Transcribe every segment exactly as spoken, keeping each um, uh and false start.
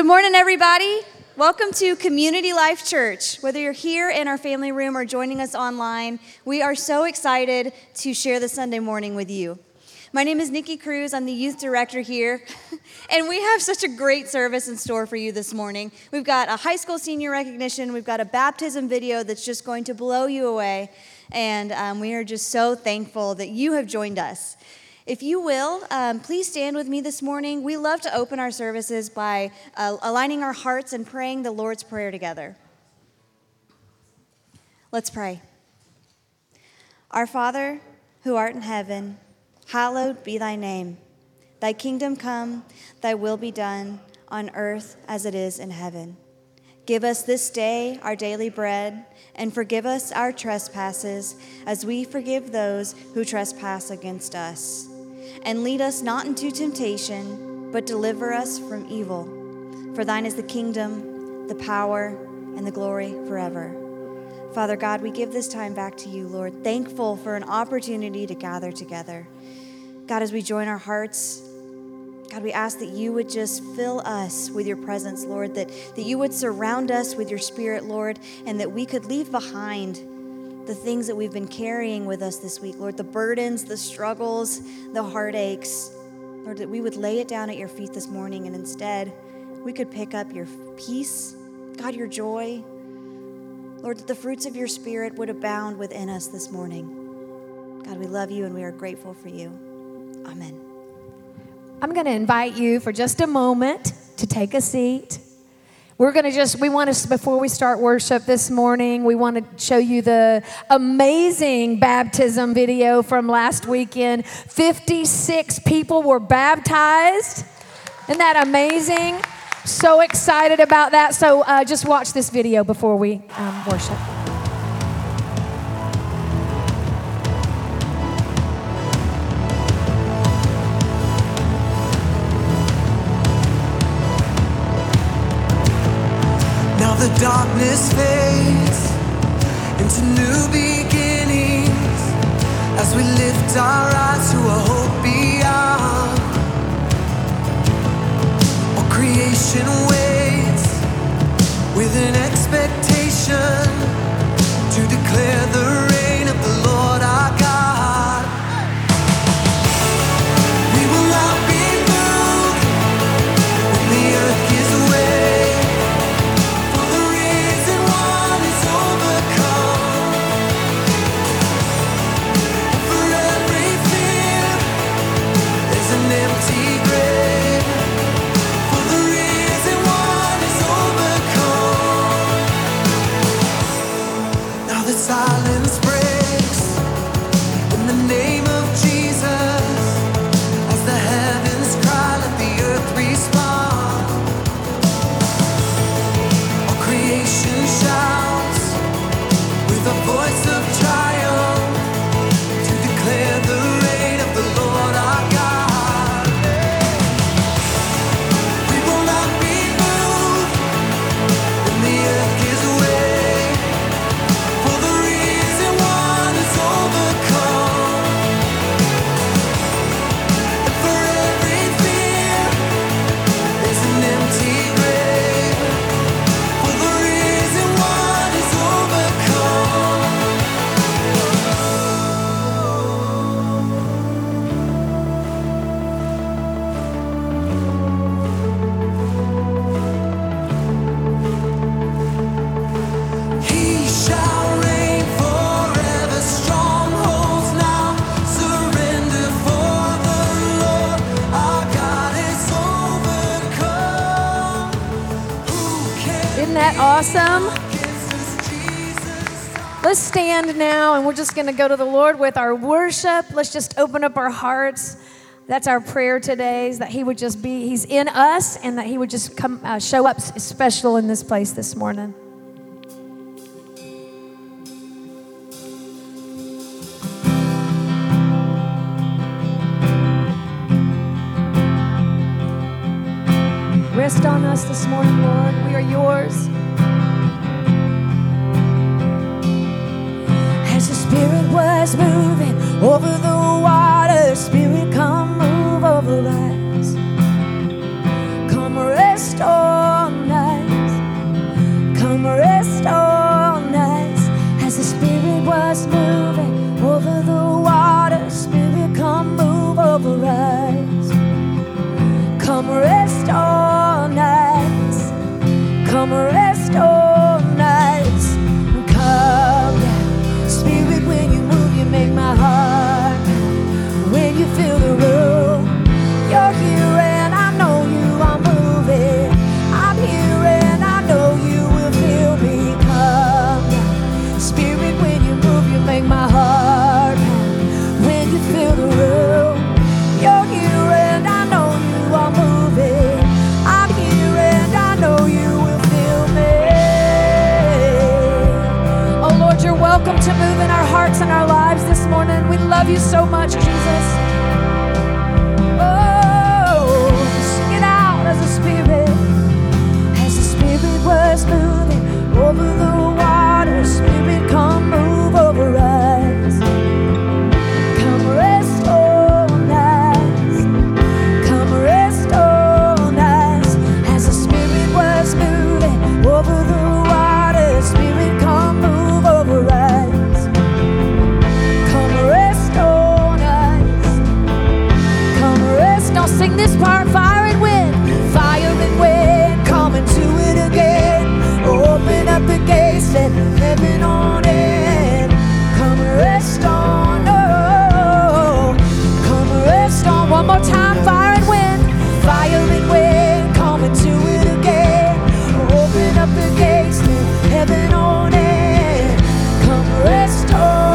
Good morning, everybody. Welcome to Community Life Church. Whether you're here in our family room or joining us online, we are so excited to share this Sunday morning with you. My name is Nikki Cruz. I'm the youth director here, and we have such a great service in store for you this morning. We've got a high school senior recognition. We've got a baptism video that's just going to blow you away, and um, we are just so thankful that you have joined us. If you will, um, please stand with me this morning. We love to open our services by uh, aligning our hearts and praying the Lord's Prayer together. Let's pray. Our Father, who art in heaven, hallowed be thy name. Thy kingdom come, thy will be done, on earth as it is in heaven. Give us this day our daily bread, and forgive us our trespasses, as we forgive those who trespass against us. And lead us not into temptation, but deliver us from evil. For thine is the kingdom, the power, and the glory forever. Father God, we give this time back to you, Lord, thankful for an opportunity to gather together. God, as we join our hearts, God, we ask that you would just fill us with your presence, Lord, that, that you would surround us with your spirit, Lord, and that we could leave behind the things that we've been carrying with us this week, Lord, the burdens, the struggles, the heartaches. Lord, that we would lay it down at your feet this morning, and instead we could pick up your peace, God, your joy. Lord, that the fruits of your spirit would abound within us this morning. God, we love you and we are grateful for you. Amen. I'm going to invite you for just a moment to take a seat. We're going to just, we want to, before we start worship this morning, we want to show you the amazing baptism video from last weekend. fifty-six people were baptized. Isn't that amazing? So excited about that. So uh, just watch this video before we um, worship. The darkness fades into new beginnings as we lift our eyes to a hope beyond. All creation waits with an expectation to declare the reign of the Lord our God. We will not be moved when the earth gives way. Silence breaks in the name of Jesus as the heavens cry, let the earth respond. All creation shouts with a voice of triumph to declare the reign of the Lord our God. We will not be moved when the earth gives way. Awesome. Let's stand now, and we're just going to go to the Lord with our worship. Let's just open up our hearts. That's our prayer today, is that he would just be, he's in us, and that he would just come uh, show up special in this place this morning. Rest on us this morning, Lord. We are yours. As the Spirit was moving over the water, Spirit, come move over us. Come restore. welcome to move in our hearts and our lives this morning. We love you so much, Jesus. Oh, sing it out as the Spirit, as the Spirit was moving over the water. Spirit, come move over us. Come rest on us. Come rest on us. As the Spirit was moving over the this part, fire and wind, fire and wind, coming to it again. Open up the gates and heaven on in. Come rest on, oh, come rest on. One more time, fire and wind, fire and wind, coming to it again. Open up the gates and heaven on in. Come rest on.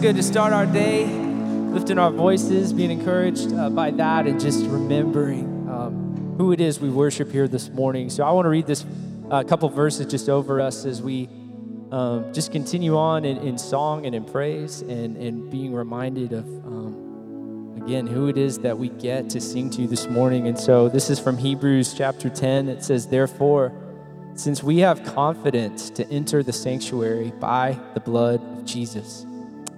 Good to start our day, lifting our voices, being encouraged uh, by that, and just remembering um, who it is we worship here this morning. So I want to read this uh, couple verses just over us as we um, just continue on in, in song and in praise and, and being reminded of, um, again, who it is that we get to sing to this morning. And so this is from Hebrews chapter ten. It says, "Therefore, since we have confidence to enter the sanctuary by the blood of Jesus,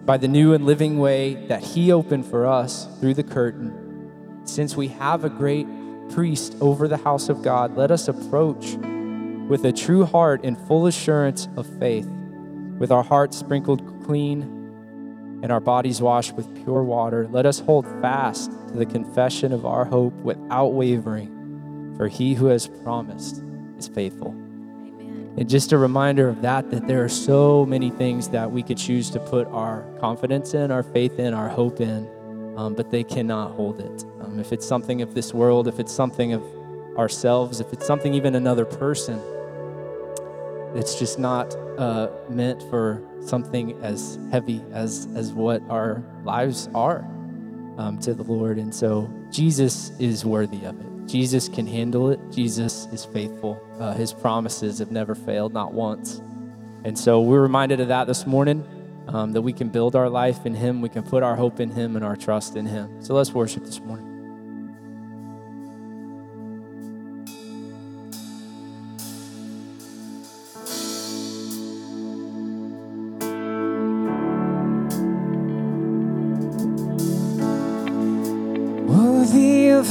by the new and living way that he opened for us through the curtain. Since we have a great priest over the house of God, let us approach with a true heart and full assurance of faith, with our hearts sprinkled clean and our bodies washed with pure water, let us hold fast to the confession of our hope without wavering, for he who has promised is faithful. Amen. And just a reminder of that, that there are so many things that we could choose to put our confidence in, our faith in, our hope in, um, but they cannot hold it. Um, if it's something of this world, if it's something of ourselves, if it's something even another person, it's just not uh, meant for something as heavy as, as what our lives are um, to the Lord. And so Jesus is worthy of it. Jesus can handle it. Jesus is faithful. Uh, his promises have never failed, not once. And so we're reminded of that this morning, um, that we can build our life in him. We can put our hope in him and our trust in him. So let's worship this morning. Of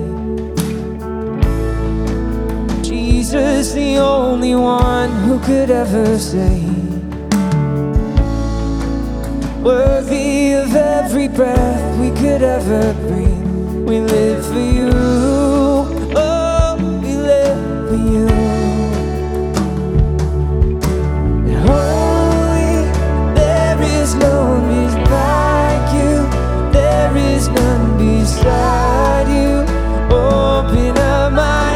Jesus, the only one who could ever save, worthy of every breath we could ever breathe. We live for you, oh, we live for you. And holy, there is no one like you, there is none beside you. Open up my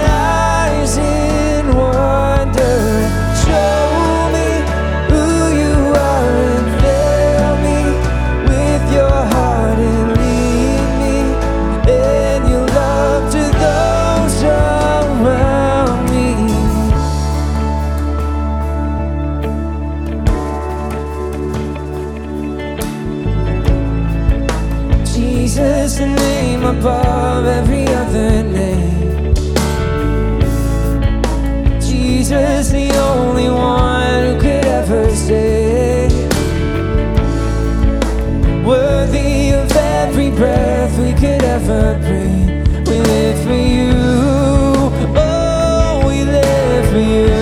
above every other name. Jesus, the only one who could ever save, worthy of every breath we could ever breathe. We live for you, oh, we live for you.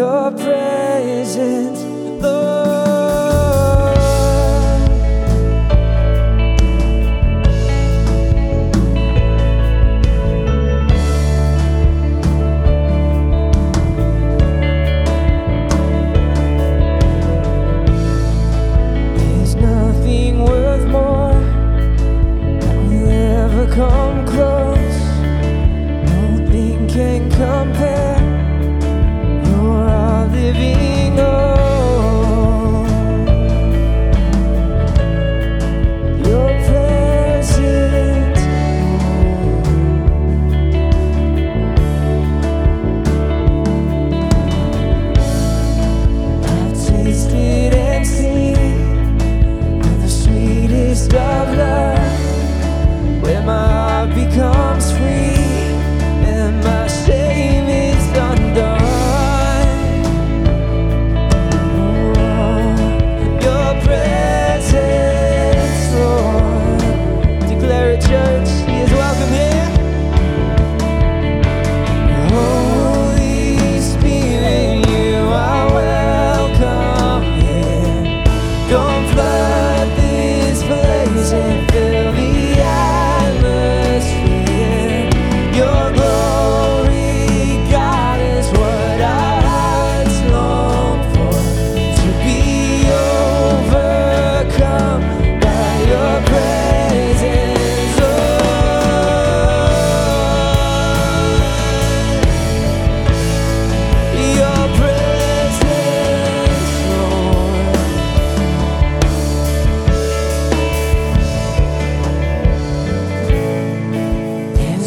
your presence, Lord. There's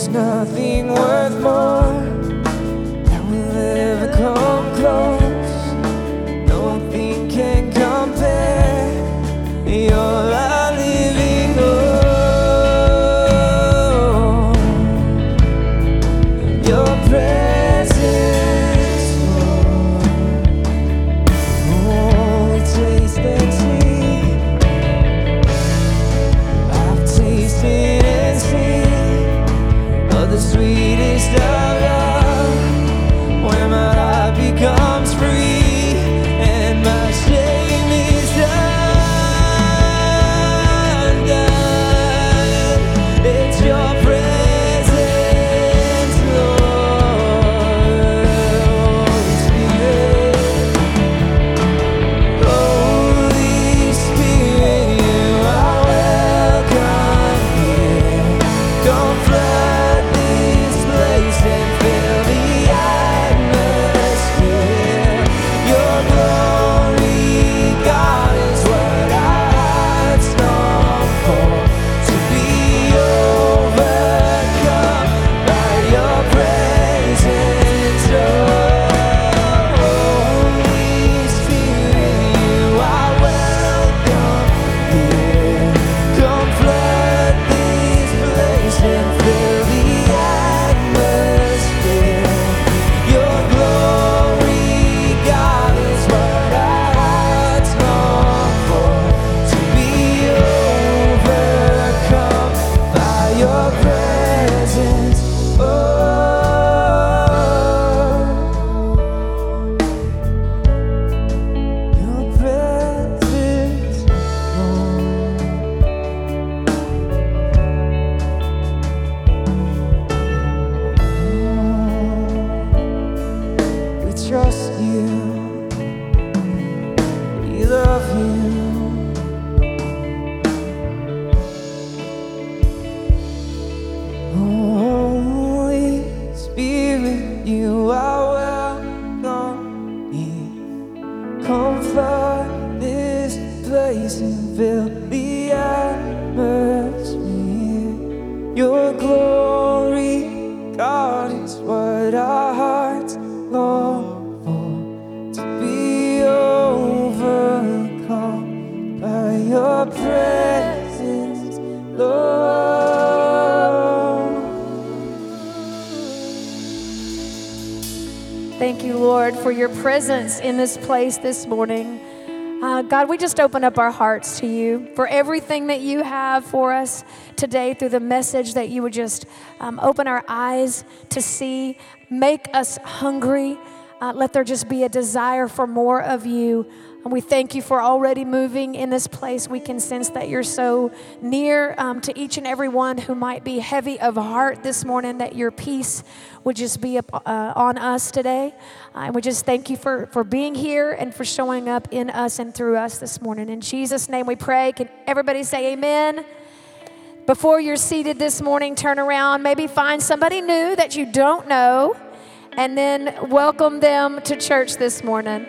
nothing worth more that will ever come close. Nothing can compare. Living on your presence, I've tasted and seen of the sweetest of love, where my heart becomes free and my shame is undone. Presence in this place this morning. Uh, God, we just open up our hearts to you for everything that you have for us today through the message, that you would just um, open our eyes to see, make us hungry Uh, let there just be a desire for more of you. And we thank you for already moving in this place. We can sense that you're so near um, to each and every one who might be heavy of heart this morning, that your peace would just be up, uh, on us today. Uh, and we just thank you for, for being here and for showing up in us and through us this morning. In Jesus' name we pray. Can everybody say amen? Before you're seated this morning, turn around. Maybe find somebody new that you don't know and then welcome them to church this morning.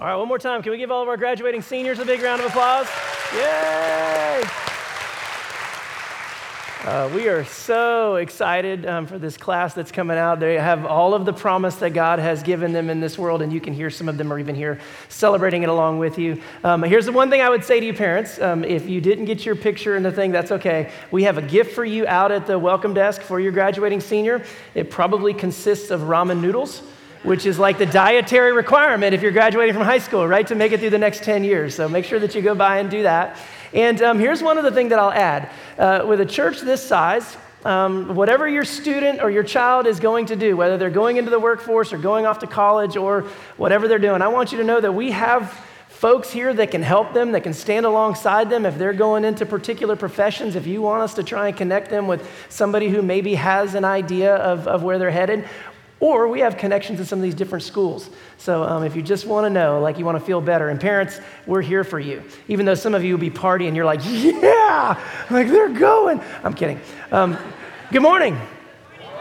All right, one more time. Can we give all of our graduating seniors a big round of applause? Yay! Uh, we are so excited um, for this class that's coming out. They have all of the promise that God has given them in this world, and you can hear some of them are even here celebrating it along with you. Um, here's the one thing I would say to you parents. Um, if you didn't get your picture in the thing, that's okay. We have a gift for you out at the welcome desk for your graduating senior. It probably consists of ramen noodles, which is like the dietary requirement if you're graduating from high school, right, to make it through the next ten years. So make sure that you go by and do that. And um, here's one other thing that I'll add. Uh, with a church this size, um, whatever your student or your child is going to do, whether they're going into the workforce or going off to college or whatever they're doing, I want you to know that we have folks here that can help them, that can stand alongside them if they're going into particular professions. If you want us to try and connect them with somebody who maybe has an idea of, of where they're headed, or we have connections in some of these different schools. So um, if you just want to know, like you want to feel better, and parents, we're here for you. Even though some of you will be partying, you're like, yeah, like they're going. I'm kidding. Um, good morning.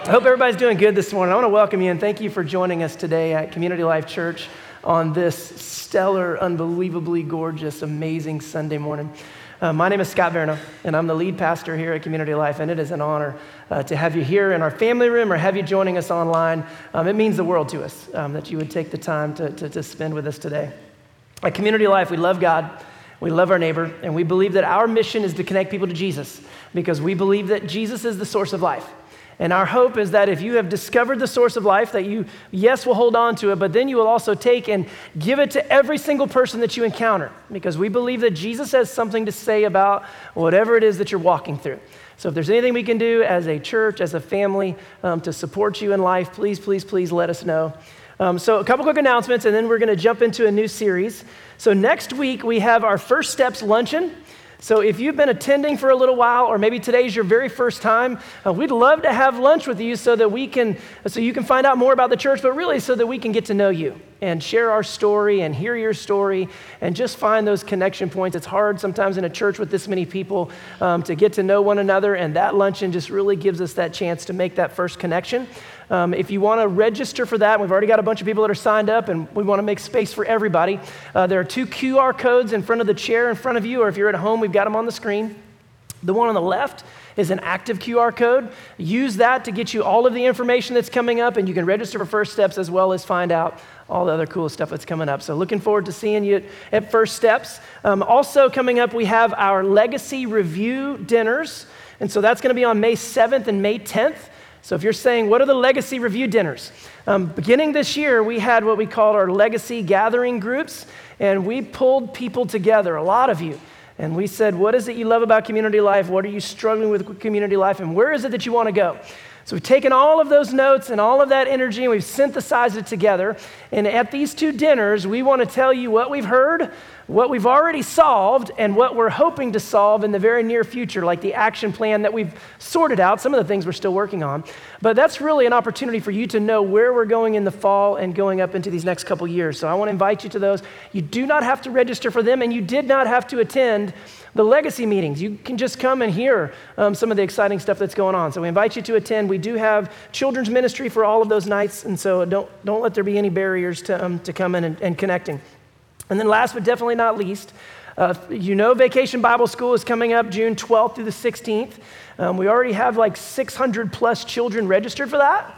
I hope everybody's doing good this morning. I want to welcome you and thank you for joining us today at Community Life Church on this stellar, unbelievably gorgeous, amazing Sunday morning. Uh, my name is Scott Veroneau, and I'm the lead pastor here at Community Life, and it is an honor uh, to have you here in our family room or have you joining us online. Um, it means the world to us um, that you would take the time to, to, to spend with us today. At Community Life, we love God, we love our neighbor, and we believe that our mission is to connect people to Jesus because we believe that Jesus is the source of life. And our hope is that if you have discovered the source of life, that you, yes, will hold on to it, but then you will also take and give it to every single person that you encounter, because we believe that Jesus has something to say about whatever it is that you're walking through. So if there's anything we can do as a church, as a family, um, to support you in life, please, please, please let us know. Um, so a couple quick announcements, and then we're going to jump into a new series. So next week, we have our First Steps Luncheon. So if you've been attending for a little while, or maybe today's your very first time, uh, we'd love to have lunch with you so that we can, so you can find out more about the church, but really so that we can get to know you and share our story and hear your story and just find those connection points. It's hard sometimes in a church with this many people um, to get to know one another, and that luncheon just really gives us that chance to make that first connection. Um, if you want to register for that, we've already got a bunch of people that are signed up, and we want to make space for everybody. Uh, there are two Q R codes in front of the chair in front of you, or if you're at home, we've got them on the screen. The one on the left is an active Q R code. Use that to get you all of the information that's coming up, and you can register for First Steps as well as find out all the other cool stuff that's coming up. So looking forward to seeing you at First Steps. Um, also coming up, we have our Legacy Review Dinners, and so that's going to be on May seventh and May tenth. So if you're saying, what are the Legacy Review Dinners? Um, beginning this year, we had what we called our Legacy Gathering Groups, and we pulled people together, a lot of you. And we said, what is it you love about community life? What are you struggling with with community life? And where is it that you want to go? So we've taken all of those notes and all of that energy, and we've synthesized it together. And at these two dinners, we want to tell you what we've heard, what we've already solved, and what we're hoping to solve in the very near future, like the action plan that we've sorted out, some of the things we're still working on. But that's really an opportunity for you to know where we're going in the fall and going up into these next couple years. So I want to invite you to those. You do not have to register for them, and you did not have to attend the Legacy meetings. You can just come and hear um, some of the exciting stuff that's going on. So we invite you to attend. We do have children's ministry for all of those nights, and so don't don't let there be any barriers to um, to coming and, and connecting. And then last but definitely not least, uh, you know Vacation Bible School is coming up June twelfth through the sixteenth. Um, we already have like six hundred plus children registered for that.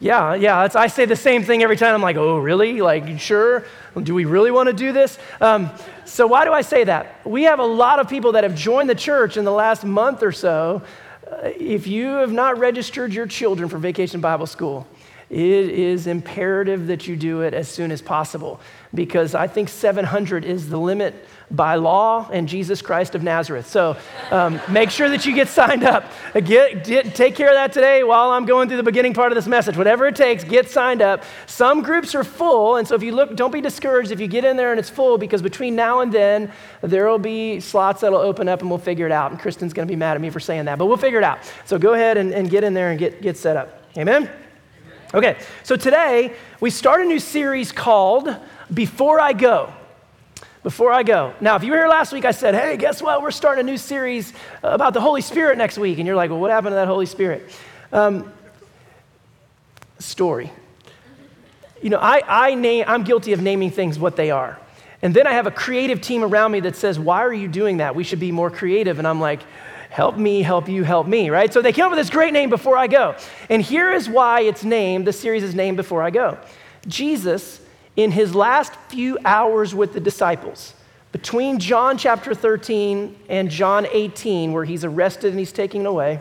Yeah, yeah, that's, I say the same thing every time. I'm like, oh, really? Like, sure? Do we really want to do this? Um, so why do I say that? We have a lot of people that have joined the church in the last month or so. Uh, if you have not registered your children for Vacation Bible School, it is imperative that you do it as soon as possible, because I think seven hundred is the limit by law and Jesus Christ of Nazareth. So um, make sure that you get signed up. Get, get, take care of that today while I'm going through the beginning part of this message. Whatever it takes, get signed up. Some groups are full, and so if you look, don't be discouraged if you get in there and it's full, because between now and then, there will be slots that'll open up and we'll figure it out. And Kristen's gonna be mad at me for saying that, but we'll figure it out. So go ahead and, and get in there and get, get set up. Amen? Okay, so today we start a new series called Before I Go. Before I Go. Now, if you were here last week, I said, hey, guess what? We're starting a new series about the Holy Spirit next week. And you're like, well, what happened to that Holy Spirit? Um, story. You know, I, I name, I'm guilty of naming things what they are. And then I have a creative team around me that says, why are you doing that? We should be more creative. And I'm like, help me, help you, help me, right? So they came up with this great name, Before I Go. And here is why it's named, the series is named Before I Go. Jesus, in his last few hours with the disciples, between John chapter thirteen and John eighteen, where he's arrested and he's taken away,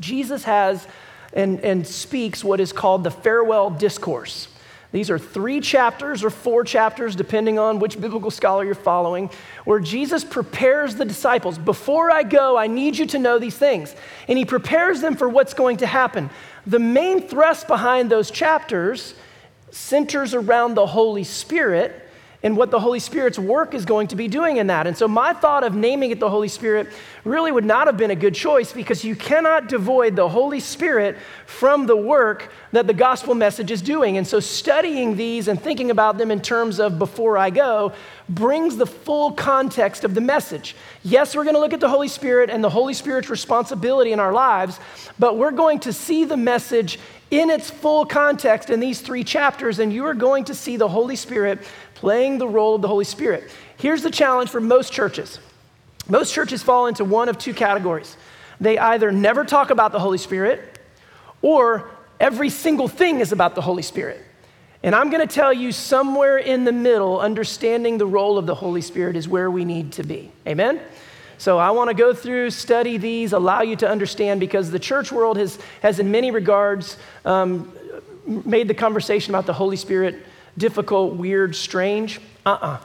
Jesus has and, and speaks what is called the farewell discourse. These are three chapters or four chapters, depending on which biblical scholar you're following, where Jesus prepares the disciples. Before I go, I need you to know these things. And he prepares them for what's going to happen. The main thrust behind those chapters centers around the Holy Spirit and what the Holy Spirit's work is going to be doing in that. And so my thought of naming it the Holy Spirit really would not have been a good choice, because you cannot devoid the Holy Spirit from the work that the gospel message is doing. And so studying these and thinking about them in terms of Before I Go brings the full context of the message. Yes, we're going to look at the Holy Spirit and the Holy Spirit's responsibility in our lives, but we're going to see the message in its full context in these three chapters, and you are going to see the Holy Spirit playing the role of the Holy Spirit. Here's the challenge for most churches. Most churches fall into one of two categories. They either never talk about the Holy Spirit, or every single thing is about the Holy Spirit. And I'm gonna tell you, somewhere in the middle, understanding the role of the Holy Spirit is where we need to be, amen? So I wanna go through, study these, allow you to understand, because the church world has, has in many regards um, made the conversation about the Holy Spirit difficult, weird, strange. Uh-uh.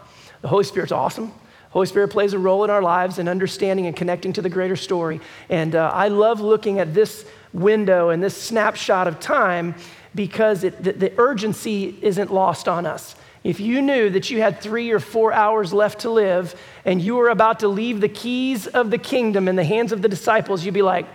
The Holy Spirit's awesome. The Holy Spirit plays a role in our lives in understanding and connecting to the greater story. And uh, I love looking at this window and this snapshot of time, because it, the, the urgency isn't lost on us. If you knew that you had three or four hours left to live and you were about to leave the keys of the kingdom in the hands of the disciples, you'd be like,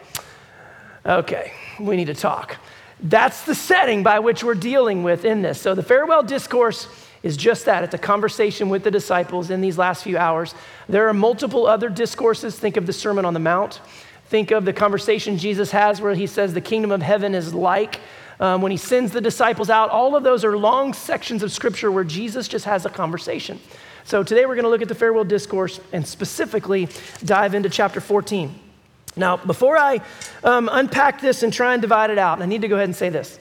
okay, we need to talk. That's the setting by which we're dealing with in this. So the farewell discourse is just that. It's a conversation with the disciples in these last few hours. There are multiple other discourses. Think of the Sermon on the Mount. Think of the conversation Jesus has where he says the kingdom of heaven is like. Um, when he sends the disciples out, all of those are long sections of scripture where Jesus just has a conversation. So today we're going to look at the farewell discourse and specifically dive into chapter fourteen. Now, before I um, unpack this and try and divide it out, I need to go ahead and say this.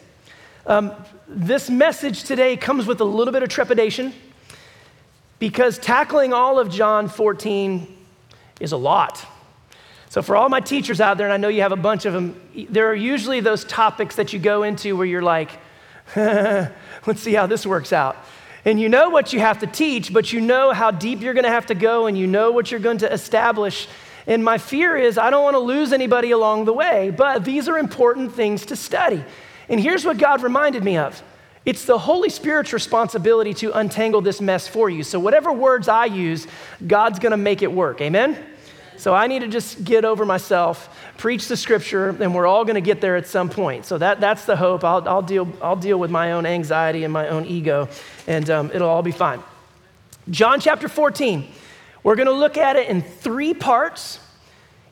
Um, this message today comes with a little bit of trepidation, because tackling all of John fourteen is a lot. So for all my teachers out there, and I know you have a bunch of them, there are usually those topics that you go into where you're like, let's see how this works out. And you know what you have to teach, but you know how deep you're going to have to go, and you know what you're going to establish. And my fear is I don't want to lose anybody along the way, but these are important things to study. And here's what God reminded me of. It's the Holy Spirit's responsibility to untangle this mess for you. So whatever words I use, God's going to make it work. Amen? So I need to just get over myself, preach the scripture, and we're all going to get there at some point. So that that's the hope. I'll, I'll deal I'll deal with my own anxiety and my own ego, and um, it'll all be fine. John chapter fourteen. We're going to look at it in three parts,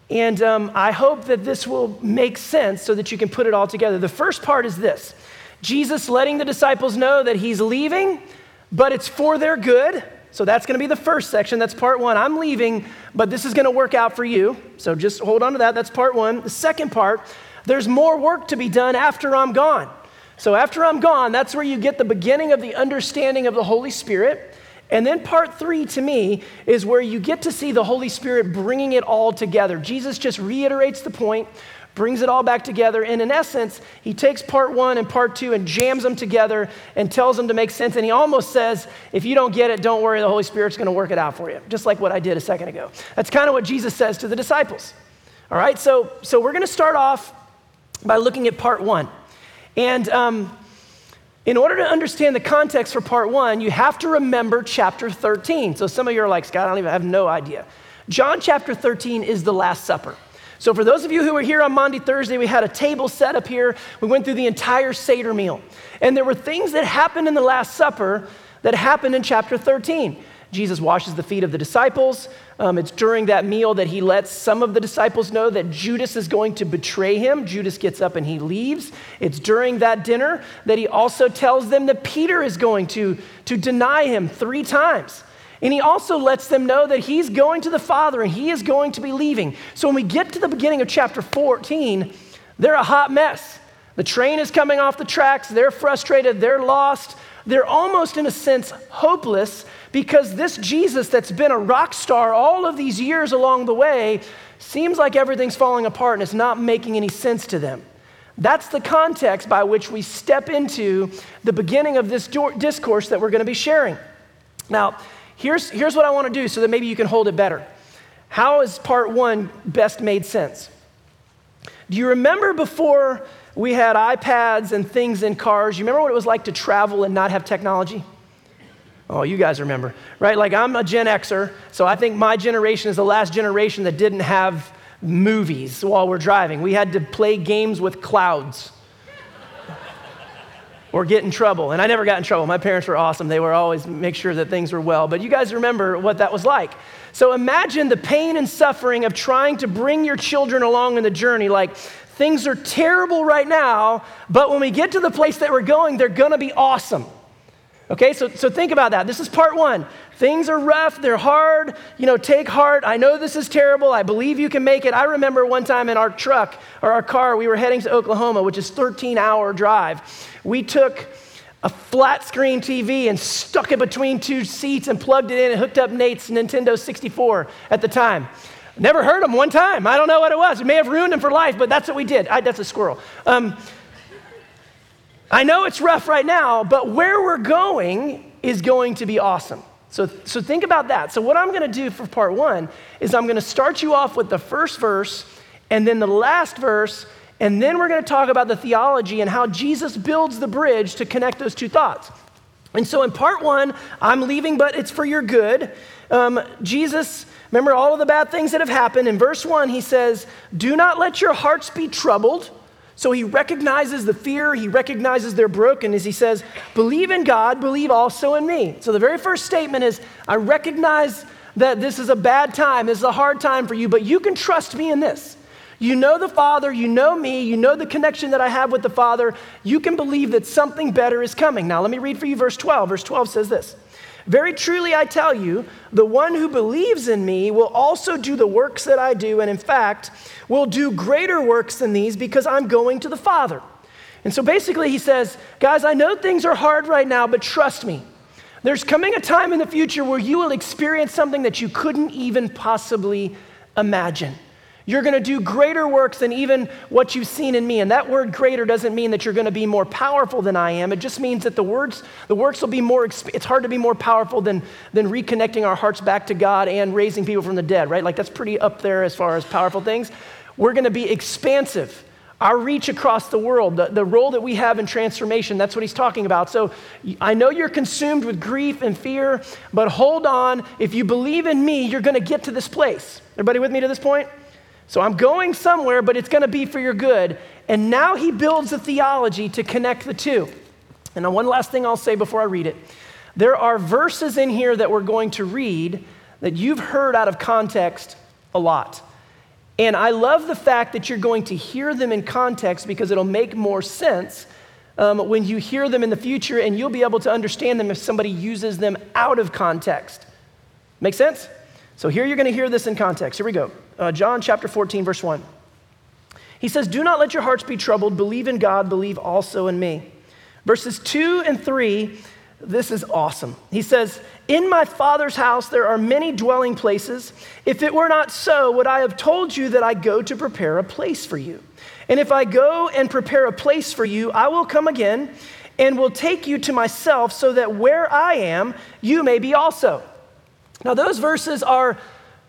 and um, I hope that this will make sense so that you can put it all together. The first part is this: Jesus letting the disciples know that he's leaving, but it's for their good. So that's going to be the first section. That's part one. I'm leaving, but this is going to work out for you. So just hold on to that. That's part one. The second part, there's more work to be done after I'm gone. So after I'm gone, that's where you get the beginning of the understanding of the Holy Spirit. And then part three, to me, is where you get to see the Holy Spirit bringing it all together. Jesus just reiterates the point, brings it all back together. And in essence, he takes part one and part two and jams them together and tells them to make sense. And he almost says, if you don't get it, don't worry, the Holy Spirit's going to work it out for you. Just like what I did a second ago. That's kind of what Jesus says to the disciples. All right, so, so we're going to start off by looking at part one. And um, in order to understand the context for part one, you have to remember chapter thirteen. So some of you are like, Scott, I don't even I have no idea. John chapter thirteen is the Last Supper. So for those of you who were here on Maundy Thursday, we had a table set up here. We went through the entire Seder meal. And there were things that happened in the Last Supper that happened in chapter thirteen. Jesus washes the feet of the disciples. Um, it's during that meal that he lets some of the disciples know that Judas is going to betray him. Judas gets up and he leaves. It's during that dinner that he also tells them that Peter is going to, to deny him three times. And he also lets them know that he's going to the Father and he is going to be leaving. So when we get to the beginning of chapter fourteen, they're a hot mess. The train is coming off the tracks. They're frustrated. They're lost. They're almost, in a sense, hopeless, because this Jesus that's been a rock star all of these years along the way seems like everything's falling apart and it's not making any sense to them. That's the context by which we step into the beginning of this discourse that we're going to be sharing. Now, Here's, here's what I want to do so that maybe you can hold it better. How is part one best made sense? Do you remember before we had iPads and things in cars, you remember what it was like to travel and not have technology? Oh, you guys remember, right? Like, I'm a Gen Xer, so I think my generation is the last generation that didn't have movies while we're driving. We had to play games with clouds or get in trouble. And I never got in trouble. My parents were awesome. They were always make sure that things were well. But you guys remember what that was like. So imagine the pain and suffering of trying to bring your children along in the journey. Like, things are terrible right now, but when we get to the place that we're going, they're going to be awesome. Okay, so, so think about that. This is part one. Things are rough. They're hard. You know, take heart. I know this is terrible. I believe you can make it. I remember one time in our truck or our car, we were heading to Oklahoma, which is a thirteen-hour drive. We took a flat-screen T V and stuck it between two seats and plugged it in and hooked up Nate's Nintendo sixty-four at the time. Never heard him one time. I don't know what it was. It may have ruined him for life, but that's what we did. I, that's a squirrel. Um, I know it's rough right now, but where we're going is going to be awesome. So, so think about that. So what I'm going to do for part one is I'm going to start you off with the first verse and then the last verse, and then we're going to talk about the theology and how Jesus builds the bridge to connect those two thoughts. And so in part one, I'm leaving, but it's for your good. Um, Jesus, remember all of the bad things that have happened. In verse one, he says, do not let your hearts be troubled. So he recognizes the fear, he recognizes their brokenness. He says, believe in God, believe also in me. So the very first statement is, I recognize that this is a bad time, this is a hard time for you, but you can trust me in this. You know the Father, you know me, you know the connection that I have with the Father. You can believe that something better is coming. Now let me read for you verse twelve. Verse twelve says this, very truly I tell you, the one who believes in me will also do the works that I do, and in fact, will do greater works than these, because I'm going to the Father. And so basically he says, guys, I know things are hard right now, but trust me. There's coming a time in the future where you will experience something that you couldn't even possibly imagine. You're going to do greater works than even what you've seen in me. And that word greater doesn't mean that you're going to be more powerful than I am. It just means that the words, the works will be more, it's hard to be more powerful than, than reconnecting our hearts back to God and raising people from the dead, right? Like that's pretty up there as far as powerful things. We're going to be expansive. Our reach across the world, the, the role that we have in transformation, that's what he's talking about. So I know you're consumed with grief and fear, but hold on. If you believe in me, you're going to get to this place. Everybody with me to this point? So I'm going somewhere, but it's going to be for your good. And now he builds a theology to connect the two. And now one last thing I'll say before I read it. There are verses in here that we're going to read that you've heard out of context a lot. And I love the fact that you're going to hear them in context because it'll make more sense um, when you hear them in the future, and you'll be able to understand them if somebody uses them out of context. Make sense? So here you're going to hear this in context. Here we go. Uh, John chapter fourteen, verse one. He says, do not let your hearts be troubled. Believe in God. Believe also in me. Verses two and three, this is awesome. He says, in my Father's house there are many dwelling places. If it were not so, would I have told you that I go to prepare a place for you? And if I go and prepare a place for you, I will come again and will take you to myself so that where I am, you may be also. Now those verses are,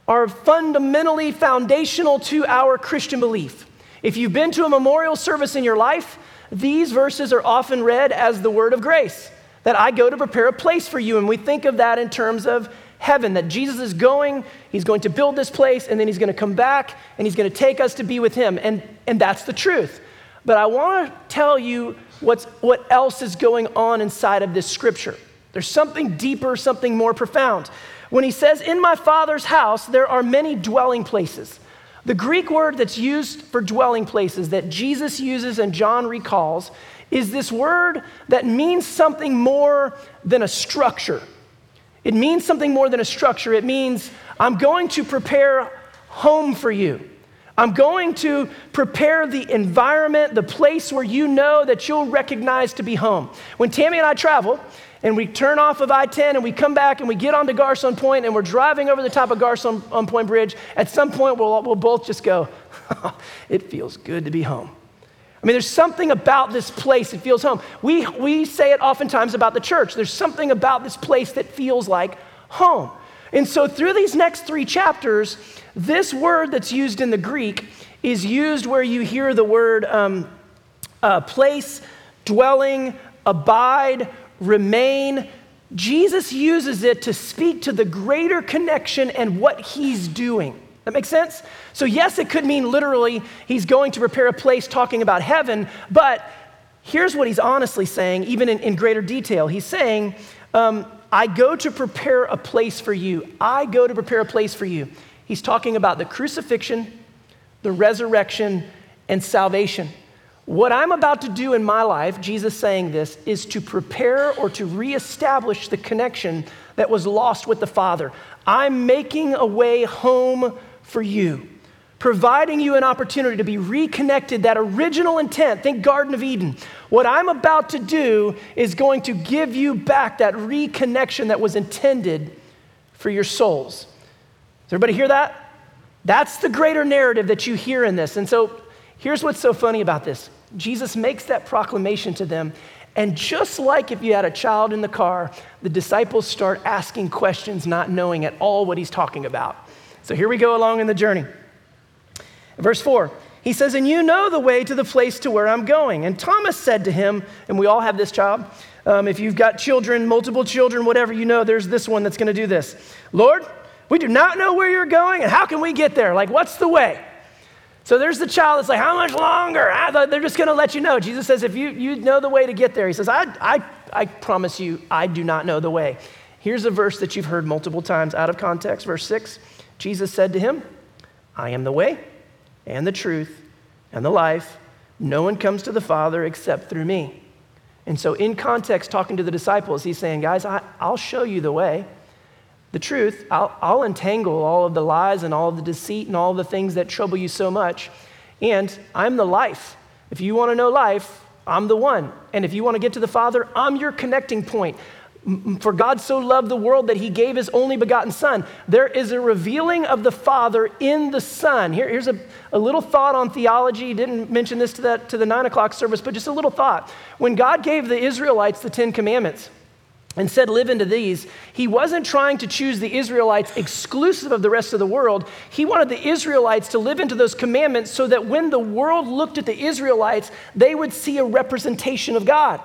are fundamentally foundational to our Christian belief. If you've been to a memorial service in your life, these verses are often read as the word of grace. That I go to prepare a place for you. And we think of that in terms of heaven, that Jesus is going, he's going to build this place, and then he's going to come back, and he's going to take us to be with him. And, and that's the truth. But I want to tell you what's, what else is going on inside of this scripture. There's something deeper, something more profound. When he says, in my Father's house, there are many dwelling places. The Greek word that's used for dwelling places that Jesus uses and John recalls is this word that means something more than a structure. It means something more than a structure. It means I'm going to prepare home for you. I'm going to prepare the environment, the place where you know that you'll recognize to be home. When Tammy and I travel, and we turn off of I ten, and we come back, and we get onto Garcon Point, and we're driving over the top of Garcon Point Bridge, at some point we'll, we'll both just go, it feels good to be home. I mean, there's something about this place that feels home. We, we say it oftentimes about the church. There's something about this place that feels like home. And so through these next three chapters, this word that's used in the Greek is used where you hear the word um, uh, place, dwelling, abide, remain. Jesus uses it to speak to the greater connection and what he's doing. That makes sense? So yes, it could mean literally he's going to prepare a place talking about heaven, but here's what he's honestly saying, even in, in greater detail. He's saying, um, I go to prepare a place for you. I go to prepare a place for you. He's talking about the crucifixion, the resurrection, and salvation. What I'm about to do in my life, Jesus saying this, is to prepare or to reestablish the connection that was lost with the Father. I'm making a way home for you, providing you an opportunity to be reconnected, that original intent, think Garden of Eden. What I'm about to do is going to give you back that reconnection that was intended for your souls. Does everybody hear that? That's the greater narrative that you hear in this. And so here's what's so funny about this. Jesus makes that proclamation to them. And just like if you had a child in the car, the disciples start asking questions, not knowing at all what he's talking about. So here we go along in the journey. Verse four, he says, and you know the way to the place to where I'm going. And Thomas said to him, and we all have this child, um, if you've got children, multiple children, whatever, you know there's this one that's going to do this. Lord, we do not know where you're going, and how can we get there? Like, what's the way? So there's the child that's like, how much longer? I, they're just going to let you know. Jesus says, if you, you know the way to get there. He says, I, I, I promise you, I do not know the way. Here's a verse that you've heard multiple times out of context. Verse six, Jesus said to him, I am the way and the truth and the life. No one comes to the Father except through me. And so in context, talking to the disciples, he's saying, guys, I, I'll show you the way. The truth, I'll, I'll entangle all of the lies and all of the deceit and all of the things that trouble you so much. And I'm the life. If you want to know life, I'm the one. And if you want to get to the Father, I'm your connecting point. For God so loved the world that he gave his only begotten son. There is a revealing of the Father in the Son. Here, here's a, a little thought on theology. Didn't mention this to, that, to the nine o'clock service, but just a little thought. When God gave the Israelites the Ten Commandments and said, live into these, he wasn't trying to choose the Israelites exclusive of the rest of the world. He wanted the Israelites to live into those commandments so that when the world looked at the Israelites, they would see a representation of God.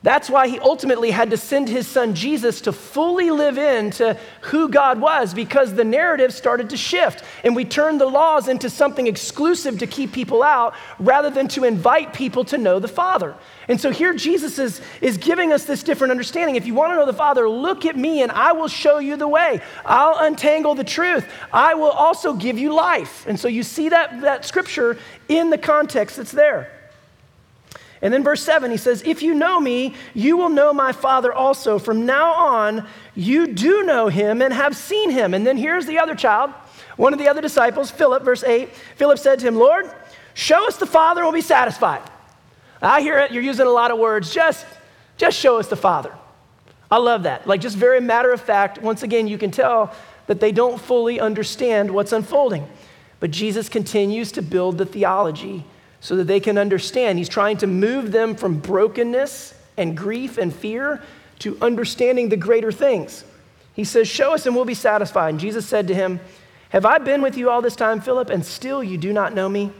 That's why he ultimately had to send his son Jesus to fully live into who God was, because the narrative started to shift and we turned the laws into something exclusive to keep people out rather than to invite people to know the Father. And so here Jesus is, is giving us this different understanding. If you want to know the Father, look at me and I will show you the way. I'll untangle the truth. I will also give you life. And so you see that, that scripture in the context that's there. And then verse seven, he says, if you know me, you will know my Father also. From now on, you do know him and have seen him. And then here's the other child, one of the other disciples, Philip, verse eight. Philip said to him, Lord, show us the Father and we'll be satisfied. I hear it. You're using a lot of words. Just, just show us the Father. I love that. Like, just very matter of fact. Once again, you can tell that they don't fully understand what's unfolding. But Jesus continues to build the theology so that they can understand. He's trying to move them from brokenness and grief and fear to understanding the greater things. He says, show us and we'll be satisfied. And Jesus said to him, have I been with you all this time, Philip, and still you do not know me?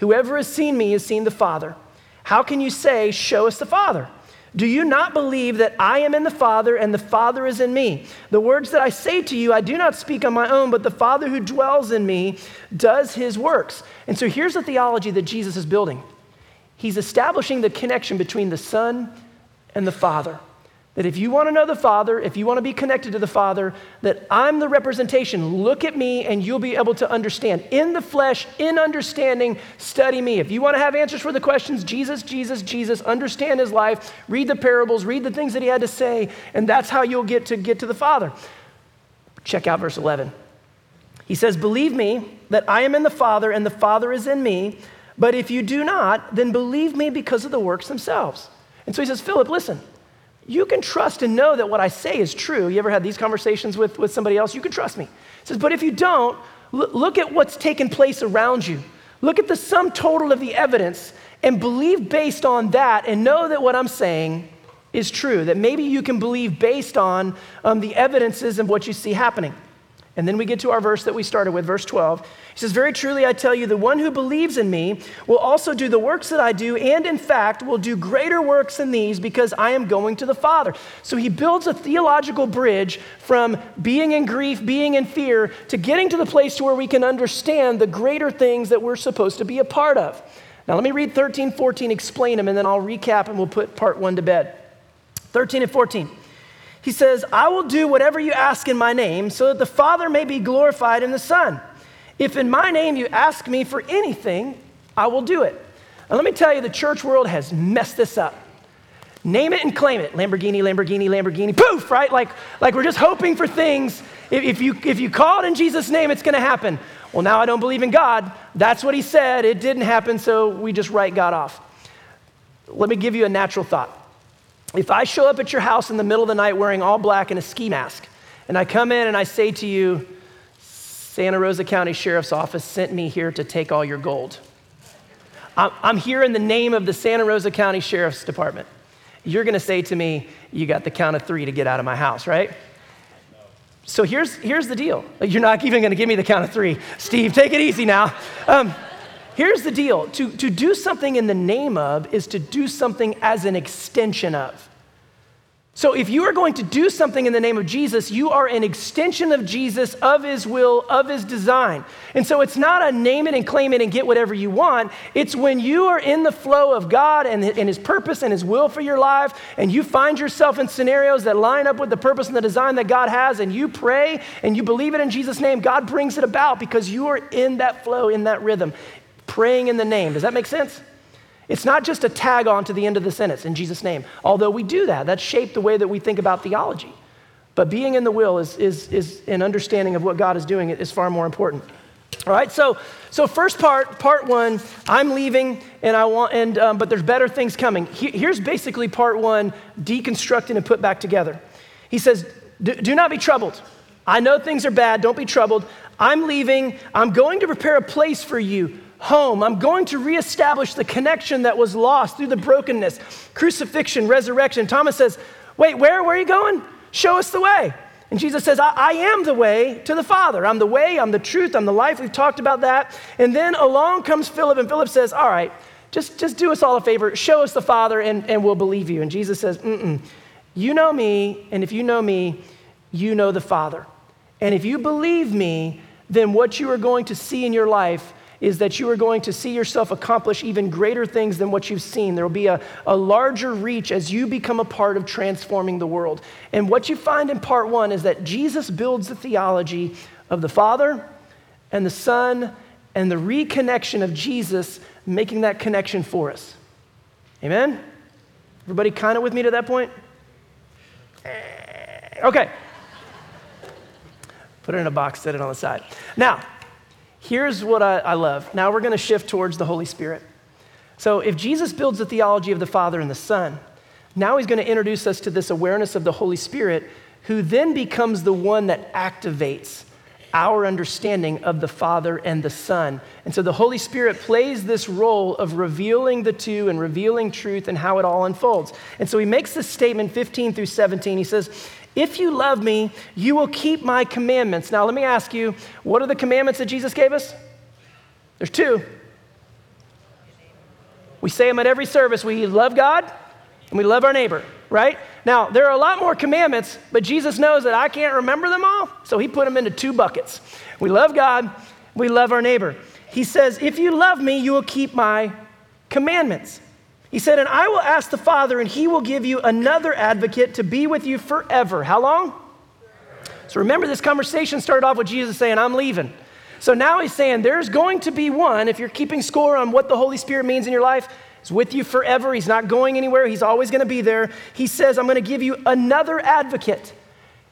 Whoever has seen me has seen the Father. How can you say, show us the Father? Do you not believe that I am in the Father and the Father is in me? The words that I say to you, I do not speak on my own, but the Father who dwells in me does his works. And so here's the theology that Jesus is building. He's establishing the connection between the Son and the Father. That if you want to know the Father, if you want to be connected to the Father, that I'm the representation. Look at me and you'll be able to understand. In the flesh, in understanding, study me. If you want to have answers for the questions, Jesus, Jesus, Jesus, understand his life, read the parables, read the things that he had to say, and that's how you'll get to get to the Father. Check out verse eleven. He says, believe me that I am in the Father and the Father is in me, but if you do not, then believe me because of the works themselves. And so he says, Philip, listen. You can trust and know that what I say is true. You ever had these conversations with, with somebody else? You can trust me. He says, but if you don't, l- look at what's taking place around you. Look at the sum total of the evidence and believe based on that and know that what I'm saying is true, that maybe you can believe based on um, the evidences and what you see happening. And then we get to our verse that we started with, verse twelve. He says, very truly, I tell you, the one who believes in me will also do the works that I do, and in fact, will do greater works than these because I am going to the Father. So he builds a theological bridge from being in grief, being in fear, to getting to the place to where we can understand the greater things that we're supposed to be a part of. Now let me read thirteen, fourteen, explain them, and then I'll recap and we'll put part one to bed. thirteen and fourteen. He says, I will do whatever you ask in my name so that the Father may be glorified in the Son. If in my name you ask me for anything, I will do it. And let me tell you, the church world has messed this up. Name it and claim it. Lamborghini, Lamborghini, Lamborghini, poof, right? Like, like we're just hoping for things. If, if you, if you call it in Jesus' name, it's gonna happen. Well, now I don't believe in God. That's what he said. It didn't happen, so we just write God off. Let me give you a natural thought. If I show up at your house in the middle of the night wearing all black and a ski mask, and I come in and I say to you, Santa Rosa County Sheriff's Office sent me here to take all your gold. I'm here in the name of the Santa Rosa County Sheriff's Department. You're gonna say to me, you got the count of three to get out of my house, right? So here's, here's the deal. You're not even gonna give me the count of three. Steve, take it easy now. Um, Here's the deal. To, to do something in the name of is to do something as an extension of. So if you are going to do something in the name of Jesus, you are an extension of Jesus, of his will, of his design. And so it's not a name it and claim it and get whatever you want. It's when you are in the flow of God and, and his purpose and his will for your life, and you find yourself in scenarios that line up with the purpose and the design that God has, and you pray and you believe it in Jesus' name, God brings it about because you are in that flow, in that rhythm. Praying in the name. Does that make sense? It's not just a tag on to the end of the sentence, in Jesus' name. Although we do that, that's shaped the way that we think about theology. But being in the will is, is, is an understanding of what God is doing is far more important. All right, so so first part, part one, I'm leaving, and I want, and um, but there's better things coming. He, here's basically part one, deconstructed and put back together. He says, do not be troubled. I know things are bad, don't be troubled. I'm leaving, I'm going to prepare a place for you, home. I'm going to reestablish the connection that was lost through the brokenness, crucifixion, resurrection. Thomas says, wait, where, where are you going? Show us the way. And Jesus says, I, I am the way to the Father. I'm the way, I'm the truth, I'm the life. We've talked about that. And then along comes Philip, and Philip says, all right, just, just do us all a favor. Show us the Father, and, and we'll believe you. And Jesus says, mm-mm. You know me, and if you know me, you know the Father. And if you believe me, then what you are going to see in your life is that you are going to see yourself accomplish even greater things than what you've seen. There will be a, a larger reach as you become a part of transforming the world. And what you find in part one is that Jesus builds the theology of the Father and the Son and the reconnection of Jesus, making that connection for us. Amen? Everybody kind of with me to that point? Okay. Put it in a box, set it on the side. Now, here's what I, I love. Now we're going to shift towards the Holy Spirit. So if Jesus builds the theology of the Father and the Son, now he's going to introduce us to this awareness of the Holy Spirit, who then becomes the one that activates our understanding of the Father and the Son. And so the Holy Spirit plays this role of revealing the two and revealing truth and how it all unfolds. And so he makes this statement fifteen through seventeen. He says, if you love me, you will keep my commandments. Now, let me ask you, what are the commandments that Jesus gave us? There's two. We say them at every service. We love God and we love our neighbor, right? Now, there are a lot more commandments, but Jesus knows that I can't remember them all, so he put them into two buckets. We love God, we love our neighbor. He says, if you love me, you will keep my commandments. He said, and I will ask the Father, and he will give you another advocate to be with you forever. How long? So remember, this conversation started off with Jesus saying, I'm leaving. So now he's saying there's going to be one, if you're keeping score on what the Holy Spirit means in your life, he's with you forever. He's not going anywhere. He's always going to be there. He says, I'm going to give you another advocate.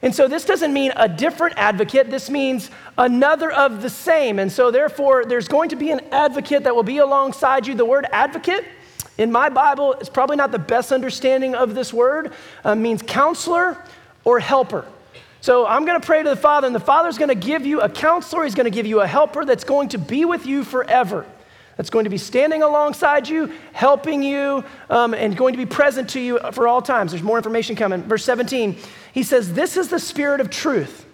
And so this doesn't mean a different advocate. This means another of the same. And so therefore, there's going to be an advocate that will be alongside you. The word advocate in my Bible, it's probably not the best understanding of this word. Uh, means counselor or helper. So I'm going to pray to the Father, and the Father's going to give you a counselor. He's going to give you a helper that's going to be with you forever. That's going to be standing alongside you, helping you, um, and going to be present to you for all times. There's more information coming. Verse seventeen, he says, this is the Spirit of truth.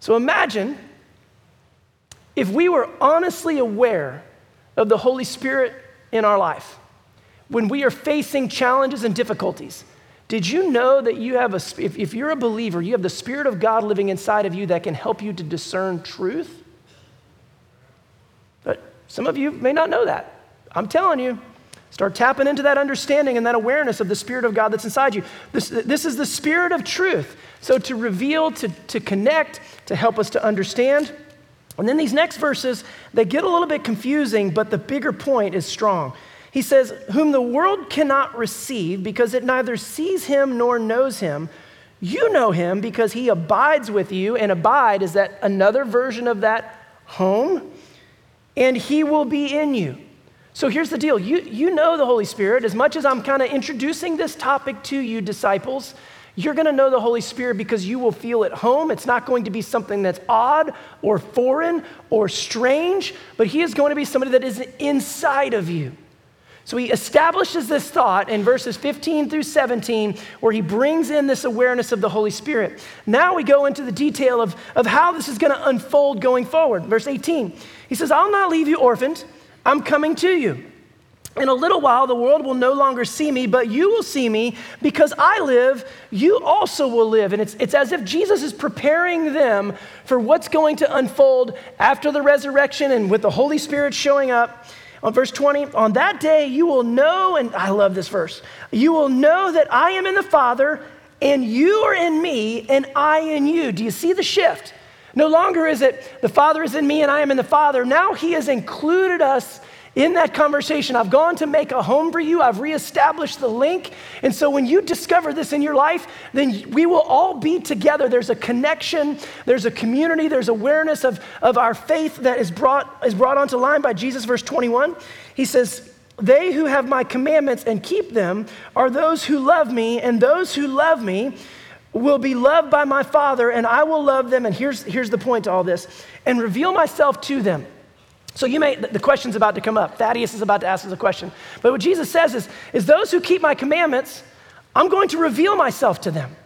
So imagine if we were honestly aware of the Holy Spirit in our life. When we are facing challenges and difficulties, did you know that you have a, if, if you're a believer, you have the Spirit of God living inside of you that can help you to discern truth? But some of you may not know that. I'm telling you, start tapping into that understanding and that awareness of the Spirit of God that's inside you. This, this is the Spirit of truth. So to reveal, to, to connect, to help us to understand. And then these next verses, they get a little bit confusing, but the bigger point is strong. He says, whom the world cannot receive because it neither sees him nor knows him. You know him because he abides with you, and abide is that another version of that home, and he will be in you. So here's the deal. You, you know the Holy Spirit. As much as I'm kind of introducing this topic to you, disciples, you're going to know the Holy Spirit because you will feel at home. It's not going to be something that's odd or foreign or strange, but he is going to be somebody that is inside of you. So he establishes this thought in verses fifteen through seventeen, where he brings in this awareness of the Holy Spirit. Now we go into the detail of, of how this is going to unfold going forward. Verse eighteen, he says, I'll not leave you orphaned. I'm coming to you. In a little while, the world will no longer see me, but you will see me because I live, you also will live. And it's it's as if Jesus is preparing them for what's going to unfold after the resurrection and with the Holy Spirit showing up. On verse twenty, on that day you will know, and I love this verse, you will know that I am in the Father and you are in me and I in you. Do you see the shift? No longer is it the Father is in me and I am in the Father. Now he has included us In that conversation, I've gone to make a home for you. I've reestablished the link. And so when you discover this in your life, then we will all be together. There's a connection. There's a community. There's awareness of, of our faith that is brought, is brought onto line by Jesus. Verse twenty-one, he says, "They who have my commandments and keep them are those who love me, and those who love me will be loved by my Father, and I will love them." And here's, here's the point to all this. "And reveal myself to them." So you may, the question's about to come up. Thaddeus is about to ask us a question. But what Jesus says is, is those who keep my commandments, I'm going to reveal myself to them.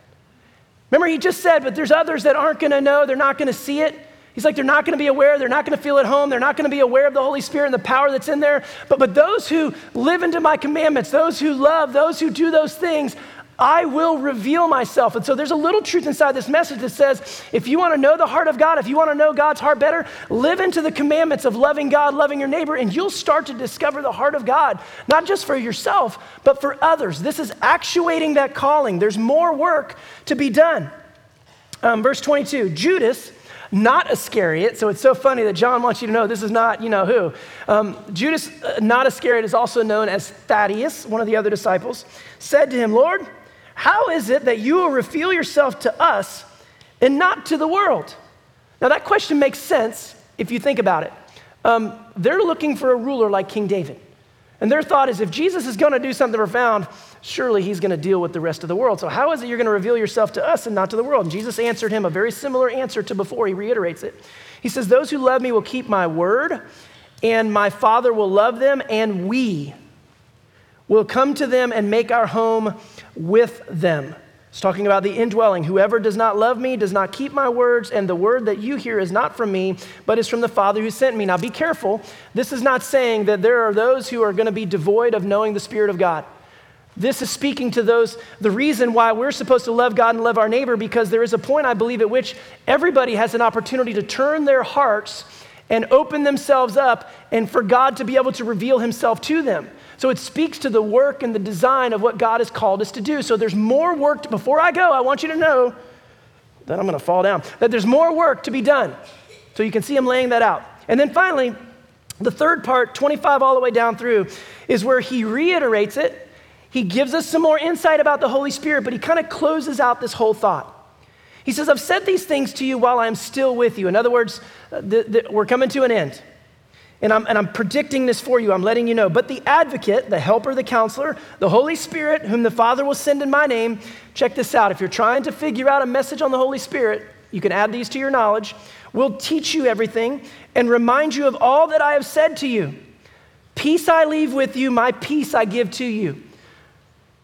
Remember, he just said, but there's others that aren't gonna know, they're not gonna see it. He's like, they're not gonna be aware, they're not gonna feel at home, they're not gonna be aware of the Holy Spirit and the power that's in there. But, but those who live into my commandments, those who love, those who do those things, I will reveal myself. And so there's a little truth inside this message that says, if you want to know the heart of God, if you want to know God's heart better, live into the commandments of loving God, loving your neighbor, and you'll start to discover the heart of God, not just for yourself, but for others. This is actuating that calling. There's more work to be done. Um, verse twenty-two, Judas, not Iscariot. So it's so funny that John wants you to know this is not, you know who. Um, Judas, uh, not Iscariot, is also known as Thaddeus, one of the other disciples, said to him, "Lord, how is it that you will reveal yourself to us and not to the world?" Now that question makes sense if you think about it. Um, they're looking for a ruler like King David. And their thought is, if Jesus is gonna do something profound, surely he's gonna deal with the rest of the world. So how is it you're gonna reveal yourself to us and not to the world? And Jesus answered him a very similar answer to before. He reiterates it. He says, "Those who love me will keep my word, and my Father will love them, and we will come to them and make our home with them." It's talking about the indwelling. "Whoever does not love me does not keep my words, and the word that you hear is not from me, but is from the Father who sent me." Now be careful. This is not saying that there are those who are going to be devoid of knowing the Spirit of God. This is speaking to those, the reason why we're supposed to love God and love our neighbor, because there is a point, I believe, at which everybody has an opportunity to turn their hearts and open themselves up and for God to be able to reveal himself to them. So it speaks to the work and the design of what God has called us to do. So there's more work. To, before I go, I want you to know that I'm going to fall down, that there's more work to be done. So you can see him laying that out. And then finally, the third part, twenty-five all the way down through, is where he reiterates it. He gives us some more insight about the Holy Spirit, but he kind of closes out this whole thought. He says, "I've said these things to you while I'm still with you." In other words, the, the, we're coming to an end. And I'm, and I'm predicting this for you. I'm letting you know. "But the advocate, the helper, the counselor, the Holy Spirit, whom the Father will send in my name." Check this out. If you're trying to figure out a message on the Holy Spirit, you can add these to your knowledge. "Will teach you everything and remind you of all that I have said to you. Peace I leave with you. My peace I give to you."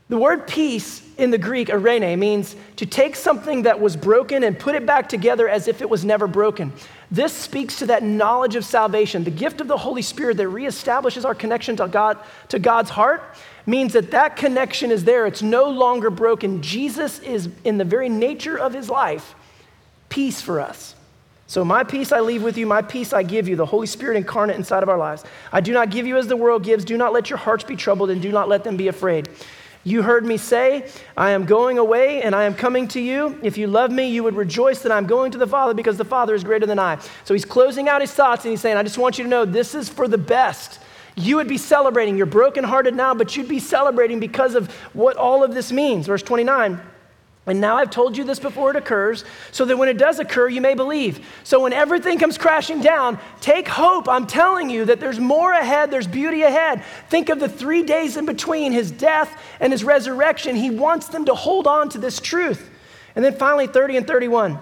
The word peace in the Greek, eirene, means to take something that was broken and put it back together as if it was never broken. This speaks to that knowledge of salvation. The gift of the Holy Spirit that reestablishes our connection to God, to God's heart, means that that connection is there. It's no longer broken. Jesus is, in the very nature of his life, peace for us. "So my peace I leave with you, my peace I give you," the Holy Spirit incarnate inside of our lives. "I do not give you as the world gives. Do not let your hearts be troubled, and do not let them be afraid. You heard me say, I am going away and I am coming to you. If you love me, you would rejoice that I'm going to the Father, because the Father is greater than I." So he's closing out his thoughts and he's saying, I just want you to know this is for the best. You would be celebrating. You're brokenhearted now, but you'd be celebrating because of what all of this means. Verse twenty-nine, "And now I've told you this before it occurs, so that when it does occur, you may believe." So when everything comes crashing down, take hope. I'm telling you that there's more ahead. There's beauty ahead. Think of the three days in between his death and his resurrection. He wants them to hold on to this truth. And then finally, thirty and thirty-one,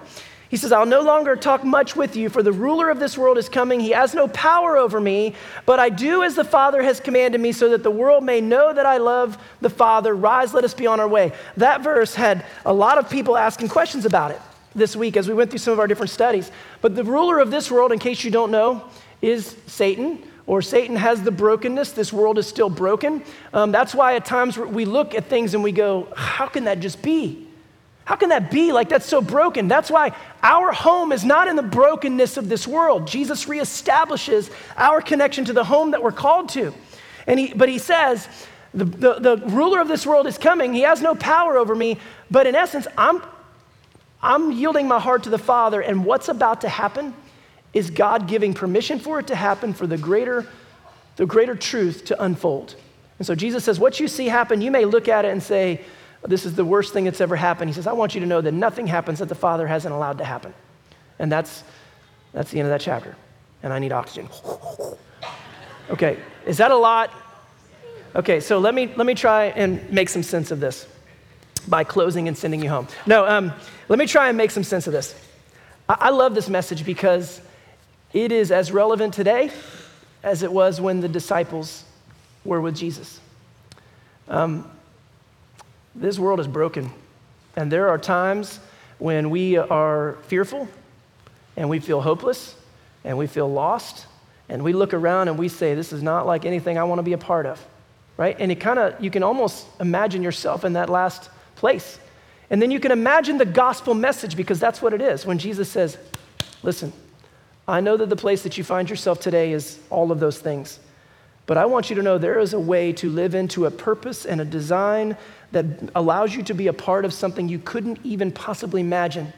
he says, "I'll no longer talk much with you, for the ruler of this world is coming. He has no power over me, but I do as the Father has commanded me, so that the world may know that I love the Father. Rise, let us be on our way." That verse had a lot of people asking questions about it this week as we went through some of our different studies. But the ruler of this world, in case you don't know, is Satan. Or Satan has the brokenness. This world is still broken. Um, that's why at times we look at things and we go, how can that just be? How can that be? Like, that's so broken. That's why our home is not in the brokenness of this world. Jesus reestablishes our connection to the home that we're called to. And he, but he says, the, the, the ruler of this world is coming. He has no power over me. But in essence, I'm, I'm yielding my heart to the Father. And what's about to happen is God giving permission for it to happen for the greater the greater truth to unfold. And so Jesus says, what you see happen, you may look at it and say, this is the worst thing that's ever happened. He says, I want you to know that nothing happens that the Father hasn't allowed to happen. And that's that's the end of that chapter. And I need oxygen. Okay, is that a lot? Okay, so let me let me try and make some sense of this by closing and sending you home. No, um, let me try and make some sense of this. I, I love this message because it is as relevant today as it was when the disciples were with Jesus. Um, this world is broken, and there are times when we are fearful, and we feel hopeless, and we feel lost, and we look around and we say, this is not like anything I want to be a part of, right? And it kind of, you can almost imagine yourself in that last place. And then you can imagine the gospel message, because that's what it is. When Jesus says, listen, I know that the place that you find yourself today is all of those things, but I want you to know there is a way to live into a purpose and a design that allows you to be a part of something you couldn't even possibly imagine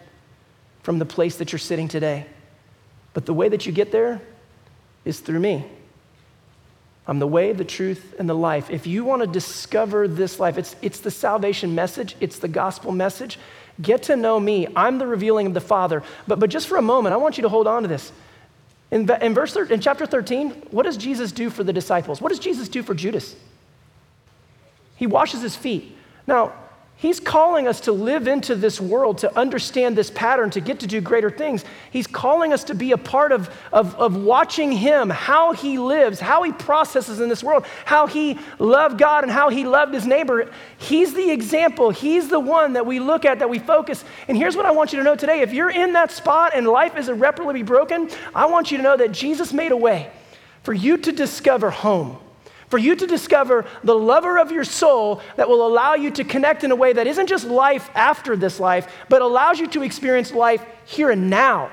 from the place that you're sitting today. But the way that you get there is through me. I'm the way, the truth, and the life. If you want to discover this life, it's, it's the salvation message, it's the gospel message. Get to know me. I'm the revealing of the Father. But, but just for a moment, I want you to hold on to this. In, in, verse, in chapter thirteen, what does Jesus do for the disciples? What does Jesus do for Judas? He washes his feet. Now, he's calling us to live into this world, to understand this pattern, to get to do greater things. He's calling us to be a part of, of, of watching him, how he lives, how he processes in this world, how he loved God and how he loved his neighbor. He's the example. He's the one that we look at, that we focus. And here's what I want you to know today. If you're in that spot and life is irreparably broken, I want you to know that Jesus made a way for you to discover home, for you to discover the lover of your soul that will allow you to connect in a way that isn't just life after this life, but allows you to experience life here and now.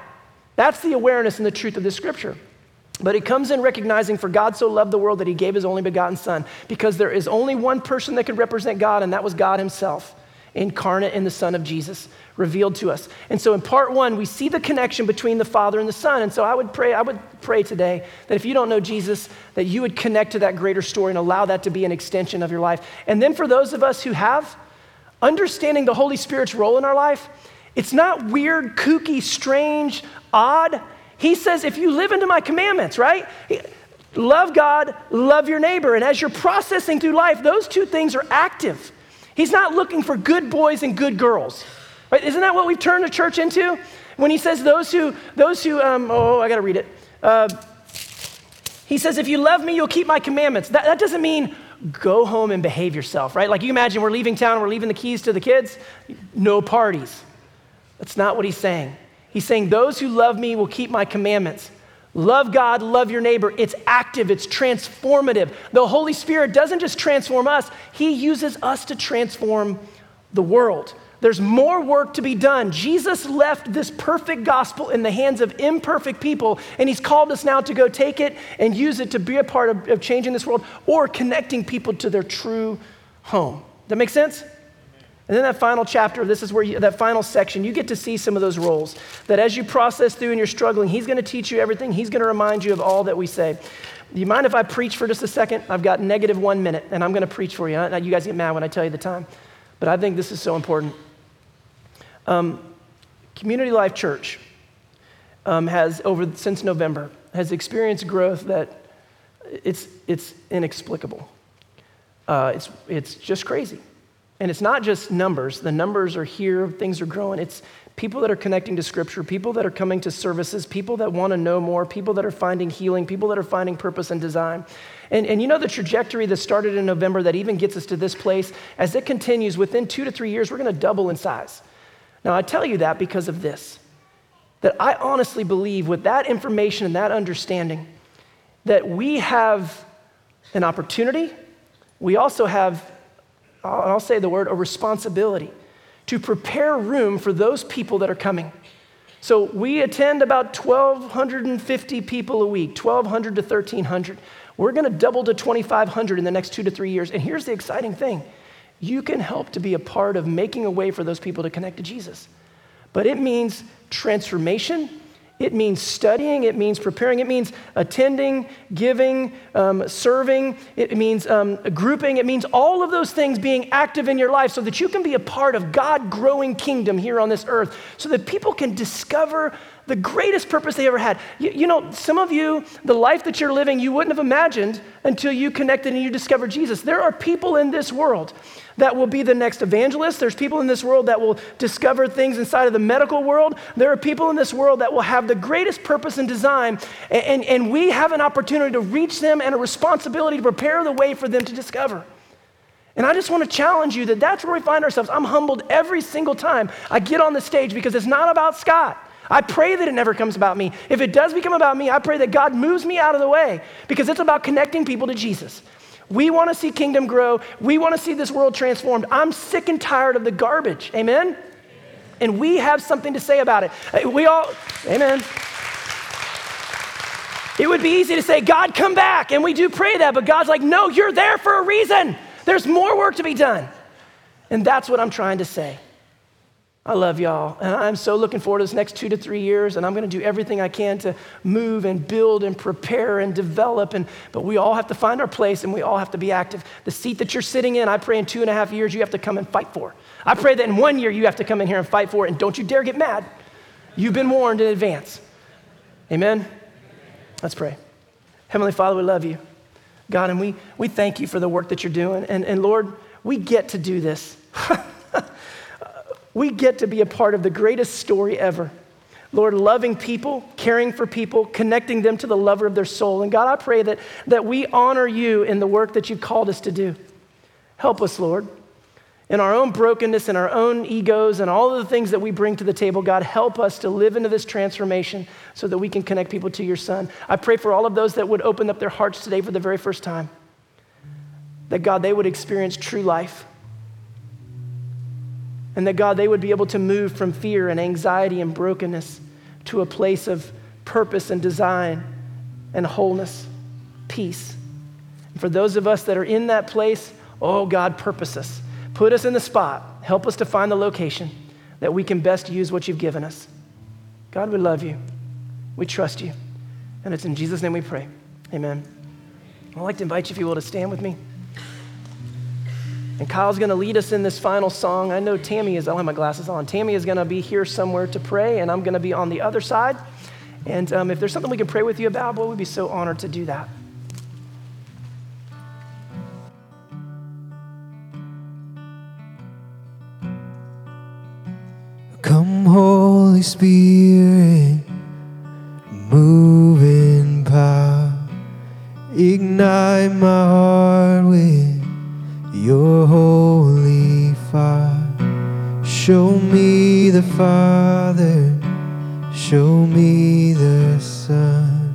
That's the awareness and the truth of this scripture. But it comes in recognizing, for God so loved the world that he gave his only begotten son, because there is only one person that could represent God, and that was God himself, incarnate in the Son of Jesus, revealed to us. And so in part one, we see the connection between the Father and the Son. And so I would pray, I would pray today that if you don't know Jesus, that you would connect to that greater story and allow that to be an extension of your life. And then for those of us who have, understanding the Holy Spirit's role in our life, it's not weird, kooky, strange, odd. He says, if you live into my commandments, right? Love God, love your neighbor. And as you're processing through life, those two things are active. He's not looking for good boys and good girls, right? Isn't that what we've turned the church into? When he says those who, those who, um, oh, I got to read it. Uh, he says, if you love me, you'll keep my commandments. That, that doesn't mean go home and behave yourself, right? Like you imagine we're leaving town, we're leaving the keys to the kids, no parties. That's not what he's saying. He's saying those who love me will keep my commandments. Love God, love your neighbor. It's active, it's transformative. The Holy Spirit doesn't just transform us, he uses us to transform the world. There's more work to be done. Jesus left this perfect gospel in the hands of imperfect people, and he's called us now to go take it and use it to be a part of, of changing this world or connecting people to their true home. That make sense? And then that final chapter, this is where you, that final section, you get to see some of those roles that as you process through and you're struggling, he's going to teach you everything. He's going to remind you of all that we say. Do you mind if I preach for just a second? I've got negative one minute, and I'm going to preach for you. Now, you guys get mad when I tell you the time, but I think this is so important. Um, Community Life Church um, has, over since November, has experienced growth that it's it's inexplicable. Uh, it's it's just crazy. And it's not just numbers. The numbers are here, things are growing. It's people that are connecting to scripture, people that are coming to services, people that want to know more, people that are finding healing, people that are finding purpose and design. And, and you know the trajectory that started in November that even gets us to this place, as it continues, within two to three years, we're going to double in size. Now, I tell you that because of this, that I honestly believe with that information and that understanding that we have an opportunity, we also have, I'll say the word, a responsibility to prepare room for those people that are coming. So we attend about twelve fifty people a week, twelve hundred to thirteen hundred. We're going to double to twenty-five hundred in the next two to three years. And here's the exciting thing. You can help to be a part of making a way for those people to connect to Jesus. But it means transformation. It means studying. It means preparing. It means attending, giving, um, serving. It means um, grouping. It means all of those things being active in your life so that you can be a part of God's growing kingdom here on this earth so that people can discover the greatest purpose they ever had. You, you know, some of you, the life that you're living, you wouldn't have imagined until you connected and you discovered Jesus. There are people in this world that will be the next evangelist. There's people in this world that will discover things inside of the medical world. There are people in this world that will have the greatest purpose and design, and, and, and we have an opportunity to reach them and a responsibility to prepare the way for them to discover. And I just want to challenge you that that's where we find ourselves. I'm humbled every single time I get on the stage because it's not about Scott. I pray that it never comes about me. If it does become about me, I pray that God moves me out of the way because it's about connecting people to Jesus. We want to see kingdom grow. We want to see this world transformed. I'm sick and tired of the garbage. Amen? Amen. And we have something to say about it. We all, amen. It would be easy to say, God, come back. And we do pray that, but God's like, no, you're there for a reason. There's more work to be done. And that's what I'm trying to say. I love y'all, and I'm so looking forward to this next two to three years, and I'm gonna do everything I can to move and build and prepare and develop, and but we all have to find our place, and we all have to be active. The seat that you're sitting in, I pray in two and a half years, you have to come and fight for. I pray that in one year, you have to come in here and fight for it, and don't you dare get mad. You've been warned in advance. Amen? Let's pray. Heavenly Father, we love you, God, and we, we thank you for the work that you're doing, and, and Lord, we get to do this. We get to be a part of the greatest story ever. Lord, loving people, caring for people, connecting them to the lover of their soul. And God, I pray that, that we honor you in the work that you've called us to do. Help us, Lord. In our own brokenness, in our own egos, and all of the things that we bring to the table, God, help us to live into this transformation so that we can connect people to your Son. I pray for all of those that would open up their hearts today for the very first time, that God, they would experience true life. And that, God, they would be able to move from fear and anxiety and brokenness to a place of purpose and design and wholeness, peace. And for those of us that are in that place, oh, God, purpose us. Put us in the spot. Help us to find the location that we can best use what you've given us. God, we love you. We trust you. And it's in Jesus' name we pray. Amen. I'd like to invite you, if you will, to stand with me. And Kyle's gonna lead us in this final song. I know Tammy is, I don't have my glasses on. Tammy is gonna be here somewhere to pray, and I'm gonna be on the other side. And um, if there's something we can pray with you about, boy, we'd be so honored to do that. Come, Holy Spirit, move in power, ignite my heart with your holy fire. Show me the Father, show me the Son.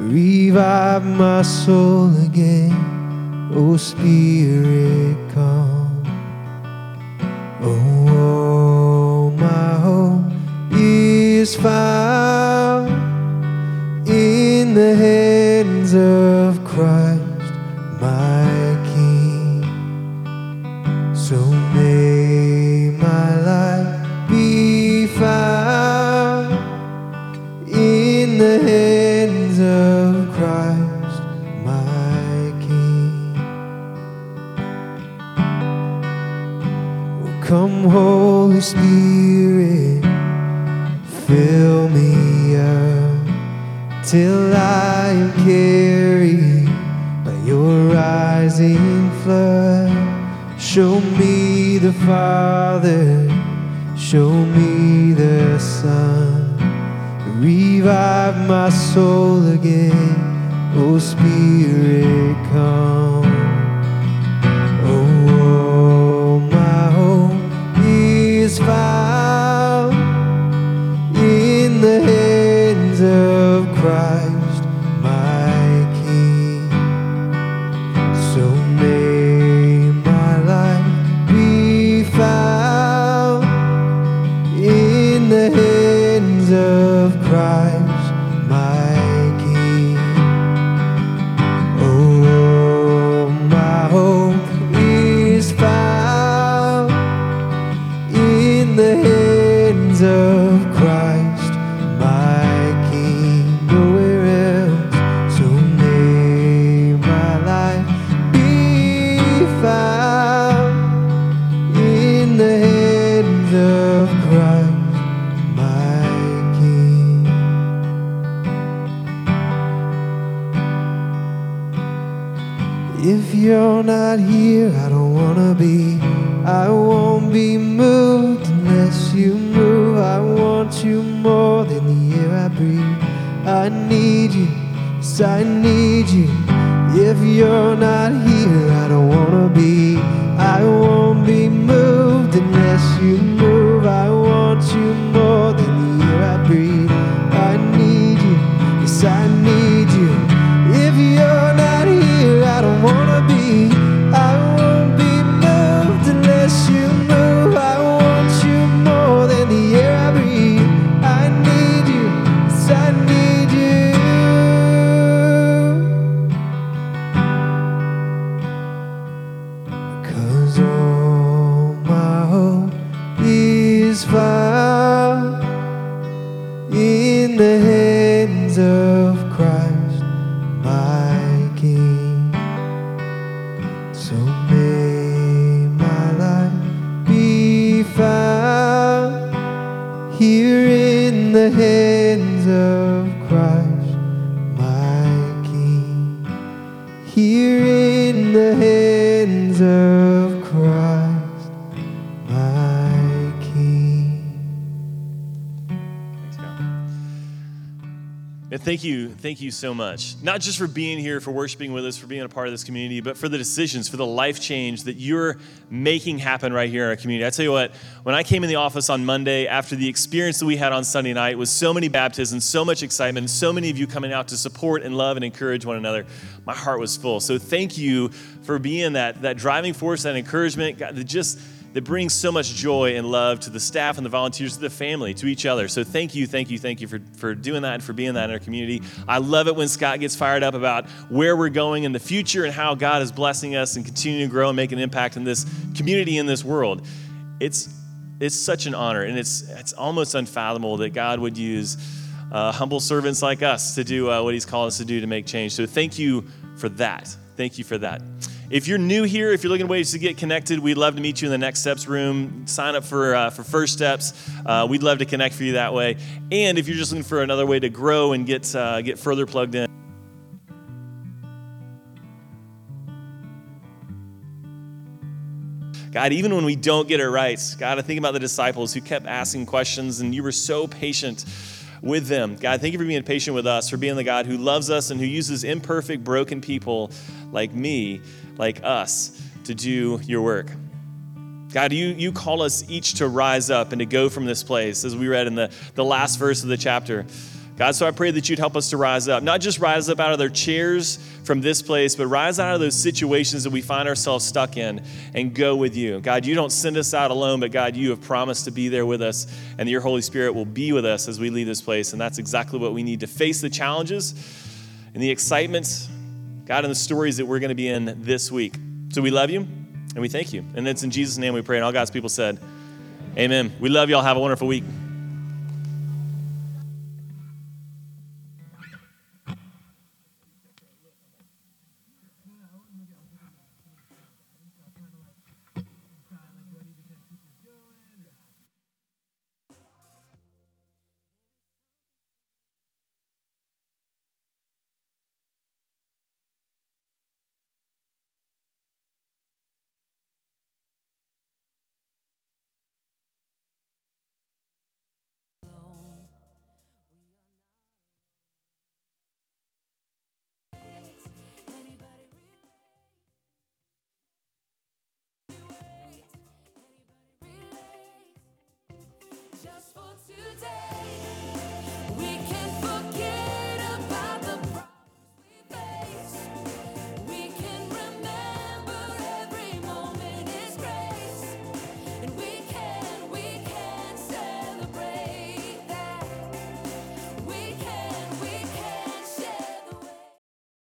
Revive my soul again, O Spirit, come. Oh, all my hope is found in the hands of Christ, my so may my life be found in the hands of Christ, my King. Oh, come, Holy Spirit, fill me up till I am carried by your rising flood. Show me the Father, show me the Son. Revive my soul again, O Spirit, come. Oh, all my hope is found in the hands of Christ, my King. So may of Christ, my King. Oh, my hope is found in the hands of Christ, my not here, I don't wanna be. I won't be moved unless you move. I want you more than the air I breathe. I need you, yes, I need you. If you're not here, I don't wanna be. I won't be moved unless you move. I want you more than the air I breathe. I need you, yes, I need you. If you're not here, I don't wanna be. I Thank you. Thank you so much. Not just for being here, for worshiping with us, for being a part of this community, but for the decisions, for the life change that you're making happen right here in our community. I tell you what, when I came in the office on Monday, after the experience that we had on Sunday night with so many baptisms, so much excitement, so many of you coming out to support and love and encourage one another, my heart was full. So thank you for being that, that driving force, that encouragement, God, that just... that brings so much joy and love to the staff and the volunteers, to the family, to each other. So thank you, thank you, thank you for, for doing that and for being that in our community. I love it when Scott gets fired up about where we're going in the future and how God is blessing us and continuing to grow and make an impact in this community, in this world. It's it's such an honor, and it's it's almost unfathomable that God would use uh, humble servants like us to do uh, what he's called us to do to make change. So thank you for that. Thank you for that. If you're new here, if you're looking at ways to get connected, we'd love to meet you in the Next Steps room. Sign up for uh, for First Steps. Uh, we'd love to connect for you that way. And if you're just looking for another way to grow and get uh, get further plugged in, God, even when we don't get it right, God, I think about the disciples who kept asking questions, and you were so patient with them. God, thank you for being patient with us, for being the God who loves us and who uses imperfect, broken people like me, like us, to do your work. God, you, you call us each to rise up and to go from this place, as we read in the, the last verse of the chapter. God, so I pray that you'd help us to rise up, not just rise up out of their chairs from this place, but rise out of those situations that we find ourselves stuck in and go with you. God, you don't send us out alone, but God, you have promised to be there with us, and your Holy Spirit will be with us as we leave this place, and that's exactly what we need to face the challenges and the excitement, God, and the stories that we're going to be in this week. So we love you, and we thank you. And it's in Jesus' name we pray, and all God's people said, amen. We love you all. Have a wonderful week.